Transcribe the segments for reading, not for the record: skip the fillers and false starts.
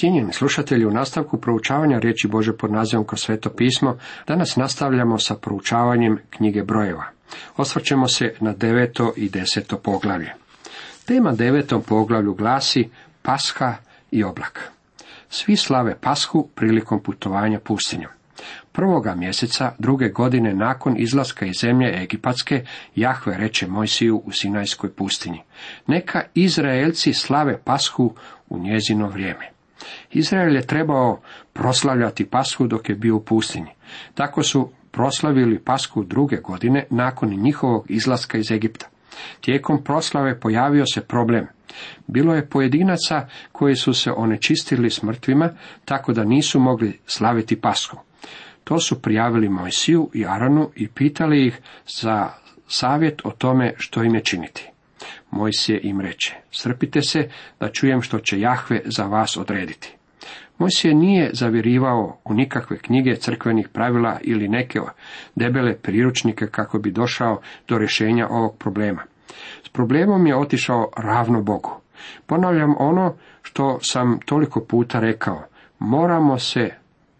Cijenjeni slušatelji, u nastavku proučavanja riječi Božje pod nazivom Kroz sveto pismo, danas nastavljamo sa proučavanjem knjige Brojeva. Osvrćemo se na 9. i 10. poglavlje. Tema 9. poglavlju glasi Pasha i oblak. Svi slave Pashu prilikom putovanja pustinjom. 1. mjeseca 2. godine nakon izlaska iz zemlje Egipatske, Jahve reče Mojsiju u Sinajskoj pustinji: neka Izraelci slave Pashu u njezino vrijeme. Izrael je trebao proslavljati Pashu dok je bio u pustinji. Tako su proslavili Pashu 2. godine nakon njihovog izlaska iz Egipta. Tijekom proslave pojavio se problem. Bilo je pojedinaca koji su se onečistili smrtvima, tako da nisu mogli slaviti Pashu. To su prijavili Mojsiju i Aronu i pitali ih za savjet o tome što im je činiti. Mojsije im reče: strpite se da čujem što će Jahve za vas odrediti. Mojsije nije zavirivao u nikakve knjige crkvenih pravila ili neke debele priručnike kako bi došao do rješenja ovog problema. S problemom je otišao ravno Bogu. Ponavljam ono što sam toliko puta rekao, moramo se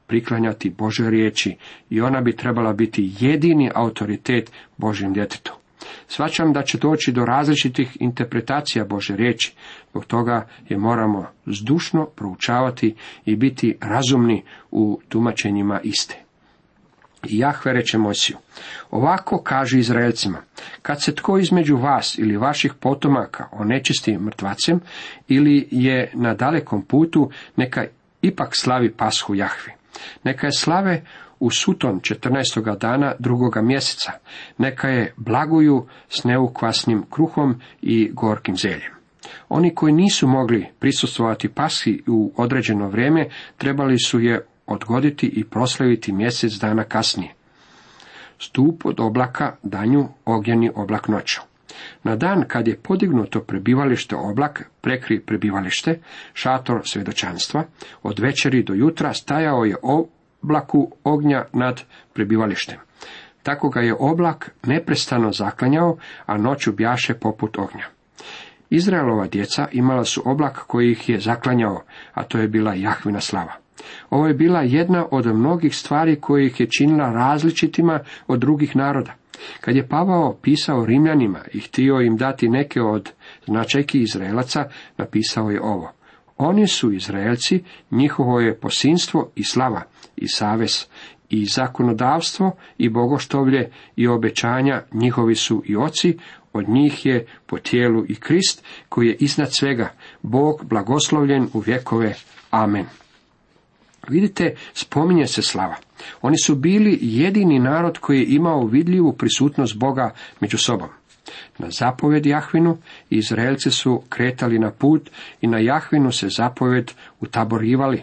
priklanjati Božoj riječi i ona bi trebala biti jedini autoritet Božjem djetetu. Shvaćam da će doći do različitih interpretacija Božje riječi, zbog toga je moramo zdušno proučavati i biti razumni u tumačenjima iste. Jahve reče Mojsiju: ovako kaži Izraelcima, kad se tko između vas ili vaših potomaka onečisti mrtvacem ili je na dalekom putu, neka ipak slavi Pashu Jahvi. Neka je slave u suton 14. dana 2. mjeseca, neka je blaguju s neukvasnim kruhom i gorkim zeljem. Oni koji nisu mogli prisustvovati Pashi u određeno vrijeme, trebali su je odgoditi i proslaviti mjesec dana kasnije. Stup od oblaka danju, ognjeni oblak noću. Na dan kad je podignuto prebivalište oblak prekri prebivalište, šator svjedočanstva, od večeri do jutra stajao je oblaku ognja nad prebivalištem. Tako ga je oblak neprestano zaklanjao, a noću bjaše poput ognja. Izraelova djeca imala su oblak koji ih je zaklanjao, a to je bila Jahvina slava. Ovo je bila jedna od mnogih stvari koje ih je činila različitima od drugih naroda. Kad je Pavao pisao Rimljanima i htio im dati neke od značajki Izraelaca, napisao je ovo: oni su Izraelci, njihovo je posinstvo i slava, i savez, i zakonodavstvo, i bogoštovlje, i obećanja, njihovi su i oci, od njih je po tijelu i Krist, koji je iznad svega, Bog blagoslovljen u vjekove. Amen. Vidite, spominje se slava. Oni su bili jedini narod koji je imao vidljivu prisutnost Boga među sobom. Na zapovjed Jahvinu Izraelci su kretali na put i na Jahvinu se zapovjed utaborivali.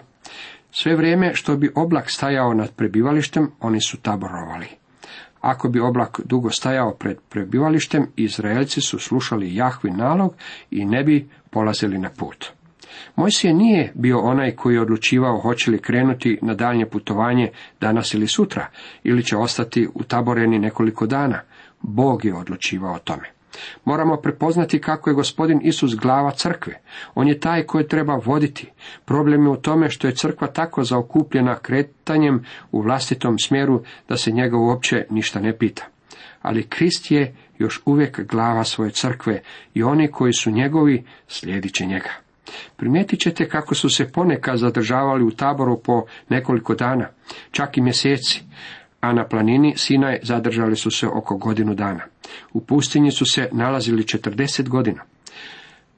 Sve vrijeme što bi oblak stajao nad prebivalištem, oni su taborovali. Ako bi oblak dugo stajao pred prebivalištem, Izraelci su slušali Jahvin nalog i ne bi polazili na put. Mojsije nije bio onaj koji je odlučivao hoće li krenuti na daljnje putovanje danas ili sutra, ili će ostati utaboreni nekoliko dana. Bog je odlučivao o tome. Moramo prepoznati kako je Gospodin Isus glava crkve. On je taj koji treba voditi. Problem je u tome što je crkva tako zaokupljena kretanjem u vlastitom smjeru da se njega uopće ništa ne pita. Ali Krist je još uvijek glava svoje crkve i oni koji su njegovi slijedit će njega. Primijetit ćete kako su se ponekad zadržavali u taboru po nekoliko dana, čak i mjeseci, a na planini Sinaj zadržali su se oko godinu dana. U pustinji su se nalazili 40 godina.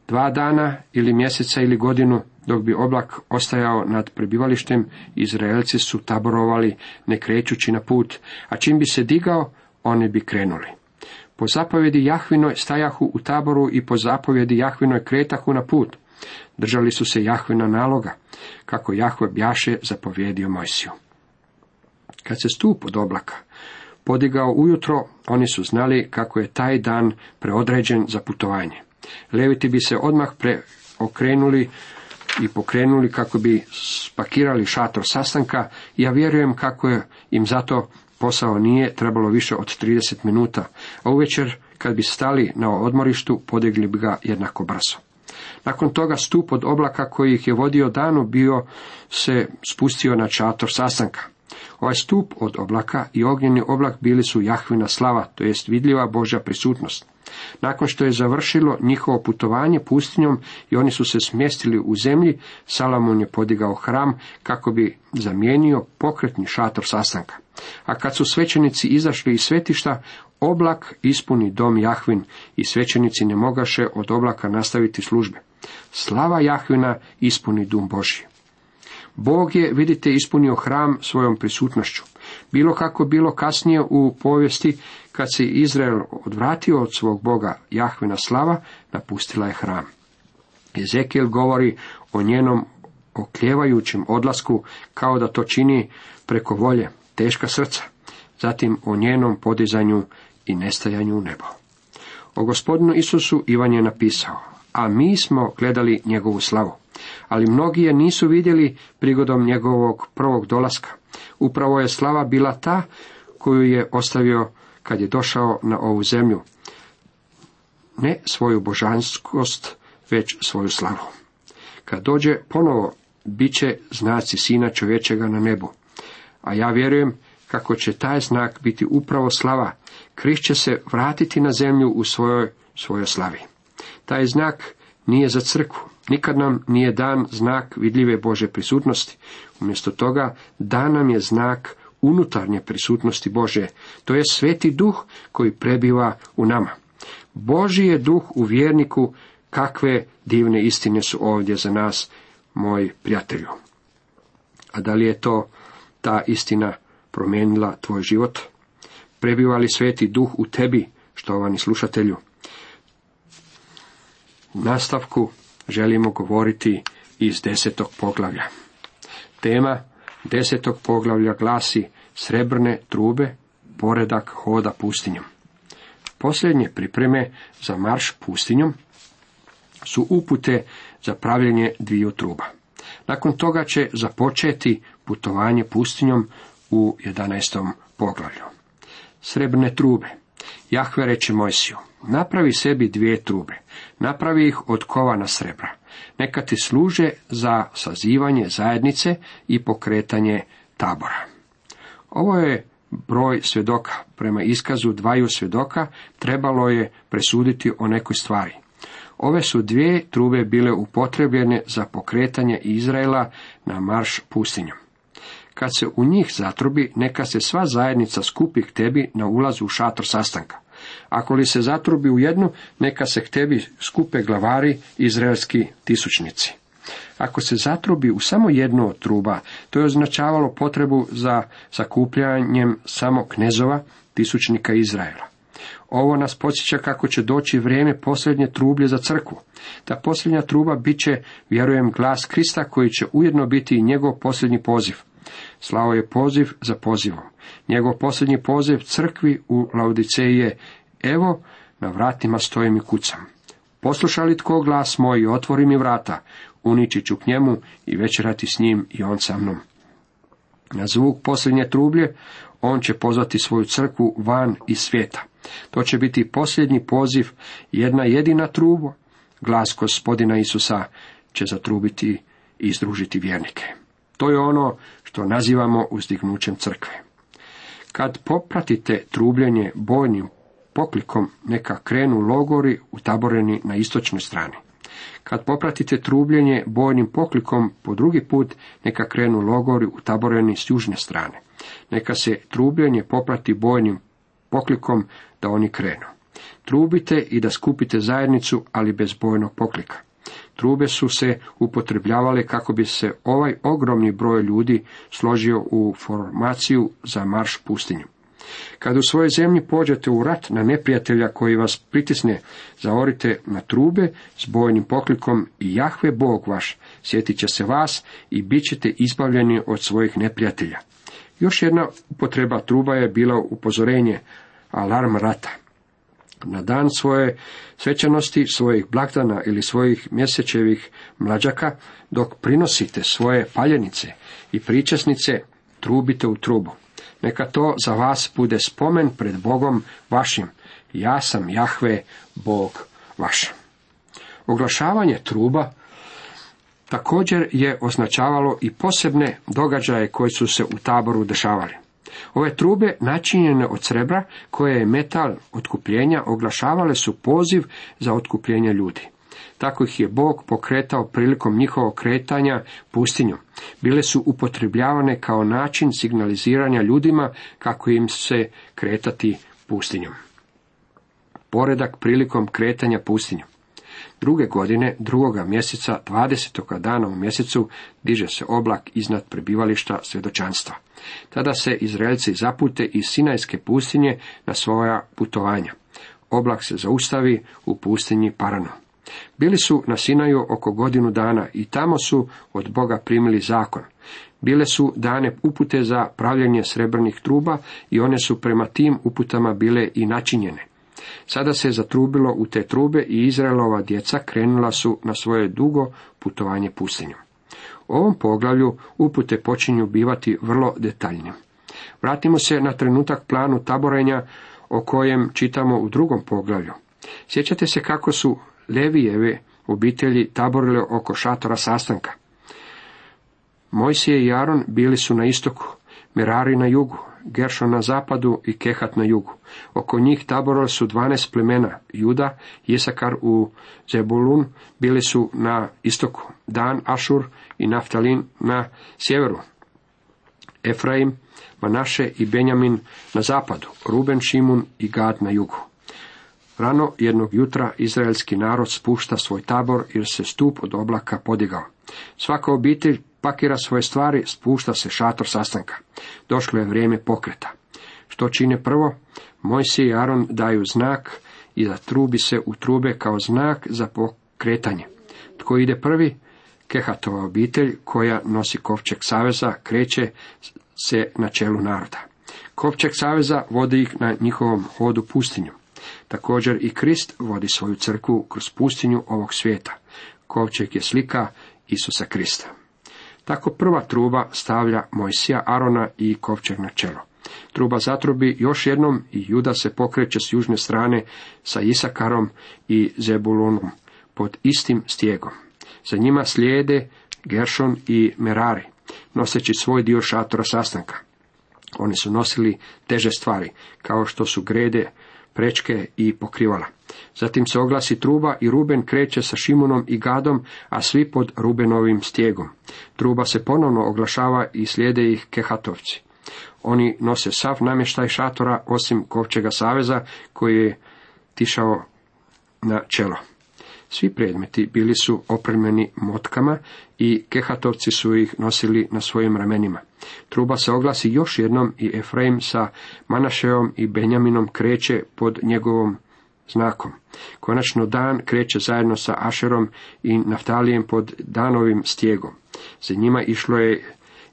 2 dana ili mjeseca ili godinu dok bi oblak ostajao nad prebivalištem, Izraelci su taborovali ne krećući na put, a čim bi se digao, oni bi krenuli. Po zapovjedi Jahvinoj stajahu u taboru i po zapovjedi Jahvinoj kretahu na put. Držali su se Jahvina naloga, kako Jahve bjaše zapovjedio Mojsiju. Kad se stup od oblaka podigao ujutro, oni su znali kako je taj dan preodređen za putovanje. Leviti bi se odmah preokrenuli i pokrenuli kako bi spakirali šator sastanka. Ja vjerujem kako je im zato posao nije trebalo više od 30 minuta, a uvečer kad bi stali na odmorištu, podigli bi ga jednako brzo. Nakon toga stup od oblaka koji ih je vodio Danu bio se spustio na čator sastanka. Ovaj stup od oblaka i ognjeni oblak bili su Jahvina slava, to jest vidljiva Božja prisutnost. Nakon što je završilo njihovo putovanje pustinjom i oni su se smjestili u zemlji, Salomon je podigao hram kako bi zamijenio pokretni šator sastanka. A kad su svećenici izašli iz svetišta, oblak ispuni dom Jahvin i svećenici ne mogaše od oblaka nastaviti službe. Slava Jahvina ispuni dom Božji. Bog je, vidite, ispunio hram svojom prisutnošću. Bilo kako bilo kasnije u povijesti, kad se Izrael odvratio od svog Boga, Jahvina slava napustila je hram. Ezekiel govori o njenom okljevajućem odlasku, kao da to čini preko volje, teška srca, zatim o njenom podizanju i nestajanju u nebo. O Gospodinu Isusu Ivan je napisao, a mi smo gledali njegovu slavu, ali mnogi je nisu vidjeli prigodom njegovog prvog dolaska. Upravo je slava bila ta koju je ostavio kad je došao na ovu zemlju. Ne svoju božanskost, već svoju slavu. Kad dođe ponovo, bit će znaci Sina čovječega na nebu. A ja vjerujem kako će taj znak biti upravo slava. Krist će se vratiti na zemlju u svojoj slavi. Taj znak nije za crkvu. Nikad nam nije dan znak vidljive Božje prisutnosti. Umjesto toga, dan nam je znak unutarnje prisutnosti Božje. To je Sveti Duh koji prebiva u nama. Božji je duh u vjerniku. Kakve divne istine su ovdje za nas, moji prijatelju. A da li je to ta istina promijenila tvoj život? Prebiva li Sveti Duh u tebi, štovani slušatelju? U nastavku želimo govoriti iz 10. poglavlja. Tema 10. poglavlja glasi srebrne trube, poredak hoda pustinjom. Posljednje pripreme za marš pustinjom su upute za pravljenje dviju truba. Nakon toga će započeti putovanje pustinjom u 11. poglavlju. Srebrne trube. Jahve reče Mojsiju, napravi sebi dvije trube, napravi ih od kovana srebra, neka ti služe za sazivanje zajednice i pokretanje tabora. Ovo je broj svjedoka. Prema iskazu dvaju svjedoka trebalo je presuditi o nekoj stvari. Ove su dvije trube bile upotrebljene za pokretanje Izraela na marš pustinjom. Kad se u njih zatrubi, neka se sva zajednica skupi k tebi na ulazu u šator sastanka. Ako li se zatrubi u jednu, neka se k tebi skupe glavari izraelski tisućnici. Ako se zatrubi u samo jednu od truba, to je označavalo potrebu za sakupljanjem samo knezova, tisućnika Izraela. Ovo nas podsjeća kako će doći vrijeme posljednje trublje za crkvu. Ta posljednja truba bit će, vjerujem, glas Krista koji će ujedno biti i njegov posljednji poziv. Slao je poziv za pozivom. Njegov posljednji poziv crkvi u Laodiceji je, evo, na vratima stojim i kucam. Posluša li tko glas moj i otvori mi vrata, unići ću k njemu i večerati s njim i on sa mnom. Na zvuk posljednje trublje on će pozvati svoju crkvu van iz svijeta. To će biti posljednji poziv, jedna jedina truba, glas Gospodina Isusa će zatrubiti i izdružiti vjernike. To je ono što nazivamo uzdignućem crkve. Kad popratite trubljenje bojnim poklikom, neka krenu logori utaboreni na istočnoj strani. Kad popratite trubljenje bojnim poklikom po drugi put, neka krenu logori utaboreni s južne strane. Neka se trubljenje poprati bojnim poklikom da oni krenu. Trubite i da skupite zajednicu, ali bez bojnog poklika. Trube su se upotrebljavale kako bi se ovaj ogromni broj ljudi složio u formaciju za marš pustinju. Kad u svojoj zemlji pođete u rat na neprijatelja koji vas pritisne, zaorite na trube s bojnim poklikom i Jahve Bog vaš sjetit će se vas i bit ćete izbavljeni od svojih neprijatelja. Još jedna upotreba truba je bila upozorenje, alarm rata. Na dan svoje svečanosti, svojih blagdana ili svojih mjesečevih mlađaka, dok prinosite svoje paljenice i pričesnice, trubite u trubu. Neka to za vas bude spomen pred Bogom vašim. Ja sam Jahve, Bog vaš. Oglašavanje truba također je označavalo i posebne događaje koji su se u taboru dešavali. Ove trube, načinjene od srebra, koje je metal otkupljenja, oglašavale su poziv za otkupljenje ljudi. Tako ih je Bog pokretao prilikom njihovog kretanja pustinjom. Bile su upotrebljavane kao način signaliziranja ljudima kako im se kretati pustinjom. Poredak prilikom kretanja pustinjom. Druge godine, 2. mjeseca, 20. dana u mjesecu, diže se oblak iznad prebivališta svjedočanstva. Tada se Izraelci zapute iz Sinajske pustinje na svoja putovanja. Oblak se zaustavi u pustinji Paranu. Bili su na Sinaju oko 1 godinu i tamo su od Boga primili zakon. Bile su dane upute za pravljenje srebrnih truba i one su prema tim uputama bile i načinjene. Sada se zatrubilo u te trube i Izraelova djeca krenula su na svoje dugo putovanje pustinjom. U ovom poglavlju upute počinju bivati vrlo detaljnim. Vratimo se na trenutak planu taborenja o kojem čitamo u 2. poglavlju. Sjećate se kako su Levijeve obitelji taborile oko šatora sastanka. Mojsije i Aron bili su na istoku, Merari na jugu, Gershon na zapadu i Kehat na jugu. Oko njih taborili su 12 plemena, Juda, Isakar u Zebulun bili su na istoku, Dan, Ašur i Naftalin na sjeveru, Efraim, Manaše i Benjamin na zapadu, Ruben, Šimun i Gad na jugu. Rano jednog jutra izraelski narod spušta svoj tabor jer se stup od oblaka podigao. Svaka obitelj pakira svoje stvari, spušta se šator sastanka. Došlo je vrijeme pokreta. Što čine prvo? Mojsije i Aron daju znak i zatrubi se u trube kao znak za pokretanje. Tko ide prvi? Kehatova obitelj koja nosi kovčeg saveza kreće se na čelu naroda. Kovčeg saveza vodi ih na njihovom hodu pustinjom. Također i Krist vodi svoju crkvu kroz pustinju ovog svijeta. Kovčeg je slika Isusa Krista. Tako prva truba stavlja Mojsija, Arona i kovčeg na čelo. Truba zatrubi još jednom i Juda se pokreće s južne strane sa Isakarom i Zebulonom pod istim stijegom. Za njima slijede Gershon i Merari, noseći svoj dio šatora sastanka. Oni su nosili teže stvari, kao što su grede, prečke i pokrivala. Zatim se oglasi truba i Ruben kreće sa Šimunom i Gadom, a svi pod Rubenovim stijegom. Truba se ponovno oglašava i slijede ih Kehatovci. Oni nose sav namještaj šatora, osim kovčega saveza, koji je tišao na čelo. Svi predmeti bili su opremljeni motkama i Kehatovci su ih nosili na svojim ramenima. Truba se oglasi još jednom i Efraim sa Manašeom i Benjaminom kreće pod njegovom znakom. Konačno Dan kreće zajedno sa Ašerom i Naftalijem pod Danovim stijegom. Za njima išlo je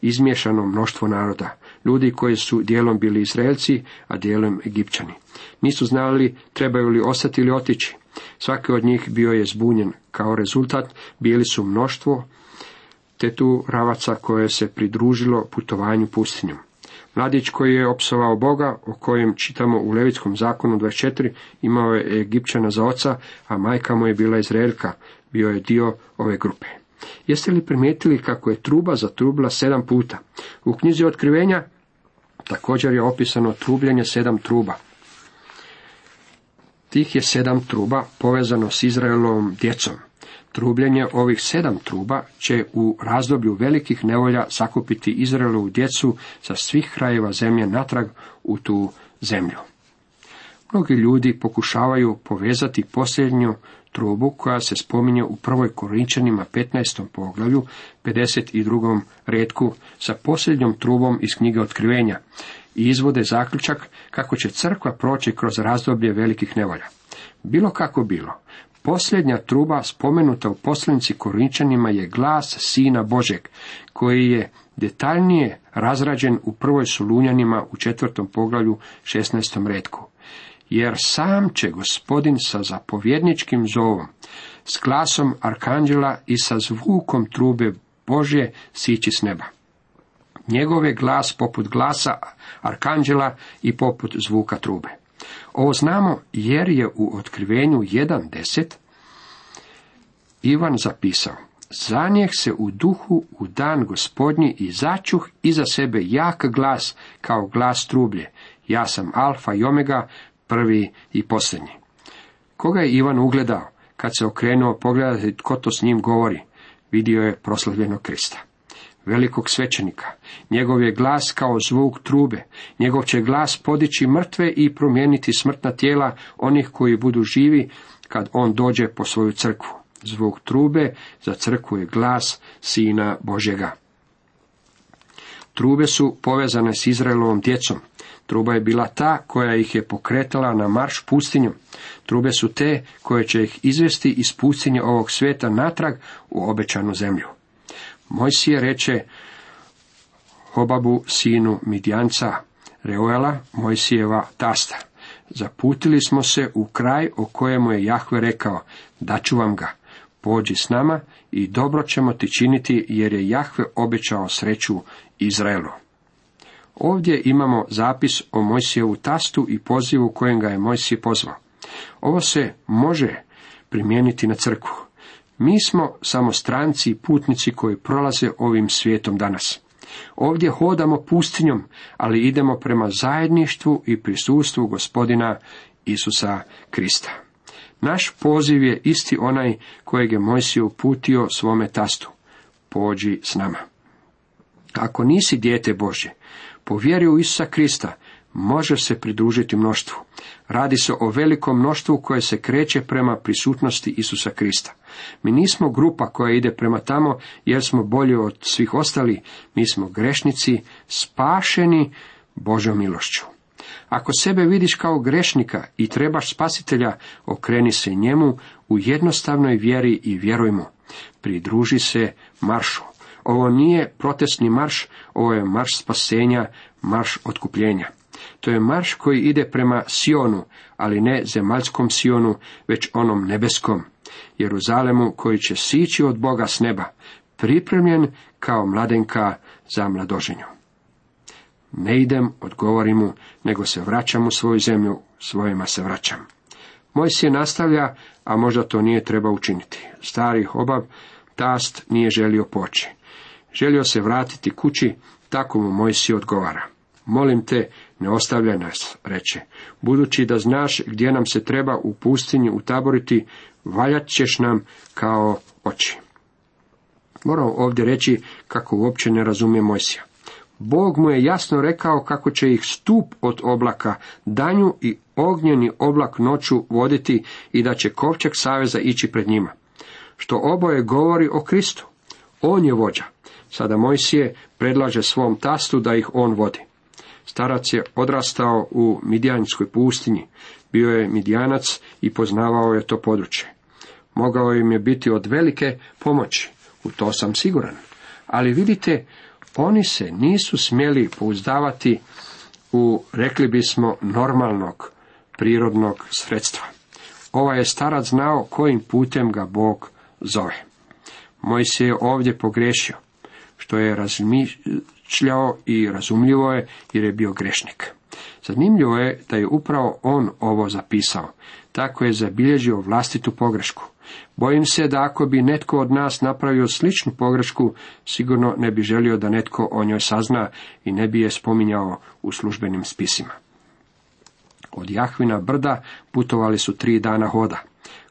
izmješano mnoštvo naroda, ljudi koji su dijelom bili Izraelci, a dijelom Egipćani. Nisu znali trebaju li ostati ili otići. Svaki od njih bio je zbunjen. Kao rezultat bili su mnoštvo teturavaca koje se pridružilo putovanju pustinjom. Mladić koji je opsovao Boga, o kojem čitamo u Levitskom zakonu 24, imao je Egipćana za oca, a majka mu je bila Izraelka, bio je dio ove grupe. Jeste li primijetili kako je truba zatrubila 7 puta? U knjizi Otkrivenja također je opisano trubljenje 7 truba. Tih je 7 truba povezano s Izraelovom djecom. Trubljenje ovih 7 truba će u razdoblju velikih nevolja sakupiti Izraelovu djecu sa svih krajeva zemlje natrag u tu zemlju. Mnogi ljudi pokušavaju povezati posljednju trubu koja se spominje u 1. Korinćanima 15. poglavlju 52. redku sa posljednjom trubom iz knjige Otkrivenja i izvode zaključak kako će crkva proći kroz razdoblje velikih nevolja. Bilo kako bilo, posljednja truba spomenuta u poslanici Korinćanima je glas Sina Božeg, koji je detaljnije razrađen u 1. Solunjanima u 4. poglavlju 16. redku. Jer sam će Gospodin sa zapovjedničkim zovom, s glasom arkanđela i sa zvukom trube Božje sići s neba. Njegov je glas poput glasa arkanđela i poput zvuka trube. Ovo znamo jer je u Otkrivenju 1.10 Ivan zapisao, zanijeh se u duhu u dan gospodnji i začuh iza sebe jak glas, kao glas trublje. Ja sam alfa i omega, prvi i posljednji. Koga je Ivan ugledao? Kad se okrenuo pogledati tko to s njim govori, vidio je proslavljenog Krista, velikog svećenika. Njegov je glas kao zvuk trube, njegov će glas podići mrtve i promijeniti smrtna tijela onih koji budu živi kad on dođe po svoju crkvu. Zvuk trube za crkvu je glas Sina Božjega. Trube su povezane s Izraelovom djecom. Truba je bila ta koja ih je pokretala na marš pustinju. Trube su te koje će ih izvesti iz pustinje ovog svijeta natrag u obećanu zemlju. Mojsije reče Hobabu, sinu Midjanca, Reuela, Mojsijeva tasta. Zaputili smo se u kraj o kojemu je Jahve rekao, daću vam ga, pođi s nama i dobro ćemo ti činiti, jer je Jahve obećao sreću Izraelu. Ovdje imamo zapis o Mojsijevu tastu i pozivu kojem ga je Mojsije pozvao. Ovo se može primijeniti na crkvu. Mi smo samo stranci i putnici koji prolaze ovim svijetom danas. Ovdje hodamo pustinjom, ali idemo prema zajedništvu i prisustvu Gospodina Isusa Krista. Naš poziv je isti onaj kojeg je Mojsije uputio svome tastu. Pođi s nama. Ako nisi dijete Božje, po vjeri u Isusa Krista, može se pridružiti mnoštvu. Radi se o velikom mnoštvu koje se kreće prema prisutnosti Isusa Krista. Mi nismo grupa koja ide prema tamo jer smo bolji od svih ostali, mi smo grešnici spašeni Božjom milošću. Ako sebe vidiš kao grešnika i trebaš spasitelja, okreni se njemu u jednostavnoj vjeri i vjeruj mu. Pridruži se maršu. Ovo nije protestni marš, ovo je marš spasenja, marš otkupljenja. To je marš koji ide prema Sionu, ali ne zemaljskom Sionu, već onom nebeskom, Jeruzalemu koji će sići od Boga s neba, pripremljen kao mladenka za mladoženju. Ne idem, odgovori mu, nego se vraćam u svoju zemlju, svojima se vraćam. Mojsije nastavlja, a možda to nije treba učiniti. Stari Hobab, tast, nije želio poći. Želio se vratiti kući, tako mu Mojsije odgovara. Molim te, ne ostavljaj nas, reče, budući da znaš gdje nam se treba u pustinji utaboriti, valjat ćeš nam kao oči. Moram ovdje reći kako uopće ne razumije Mojsija. Bog mu je jasno rekao kako će ih stup od oblaka, danju i ognjeni oblak noću voditi i da će kovčeg saveza ići pred njima. Što oboje govori o Kristu. On je vođa. Sada Mojsije predlaže svom tastu da ih on vodi. Starac je odrastao u Midijanskoj pustinji, bio je Midijanac i poznavao je to područje. Mogao im je biti od velike pomoći, u to sam siguran. Ali vidite, oni se nisu smjeli pouzdavati u, rekli bismo, normalnog prirodnog sredstva. Ovaj je starac znao kojim putem ga Bog zove. Mojsije je ovdje pogriješio, što je razmišljao i razumljivo je jer je bio grešnik. Zanimljivo je da je upravo on ovo zapisao, tako je zabilježio vlastitu pogrešku. Bojim se da ako bi netko od nas napravio sličnu pogrešku, sigurno ne bi želio da netko o njoj sazna i ne bi je spominjao u službenim spisima. Od Jahvina brda putovali su 3 dana hoda.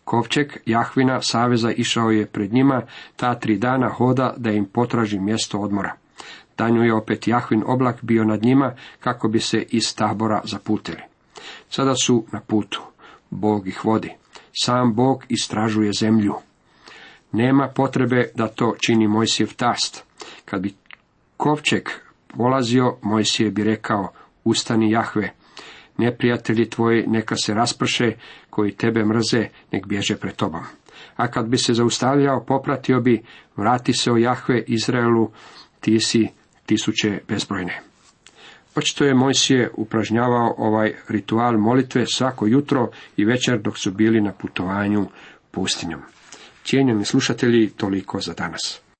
Kovčeg Jahvina saveza išao je pred njima ta 3 dana hoda da im potraži mjesto odmora. Danju je opet Jahvin oblak bio nad njima kako bi se iz tabora zaputili. Sada su na putu. Bog ih vodi. Sam Bog istražuje zemlju. Nema potrebe da to čini Mojsijev tast. Kad bi kovčeg polazio, Mojsije bi rekao, ustani Jahve. Neprijatelji tvoji neka se rasprše, koji tebe mrze, nek bježe pred tobom. A kad bi se zaustavljao, popratio bi, vrati se o Jahve Izraelu, ti si tisuće bezbrojne. Očito je Mojsije upražnjavao ovaj ritual molitve svako jutro i večer dok su bili na putovanju pustinjom. Cijenjeni slušatelji, toliko za danas.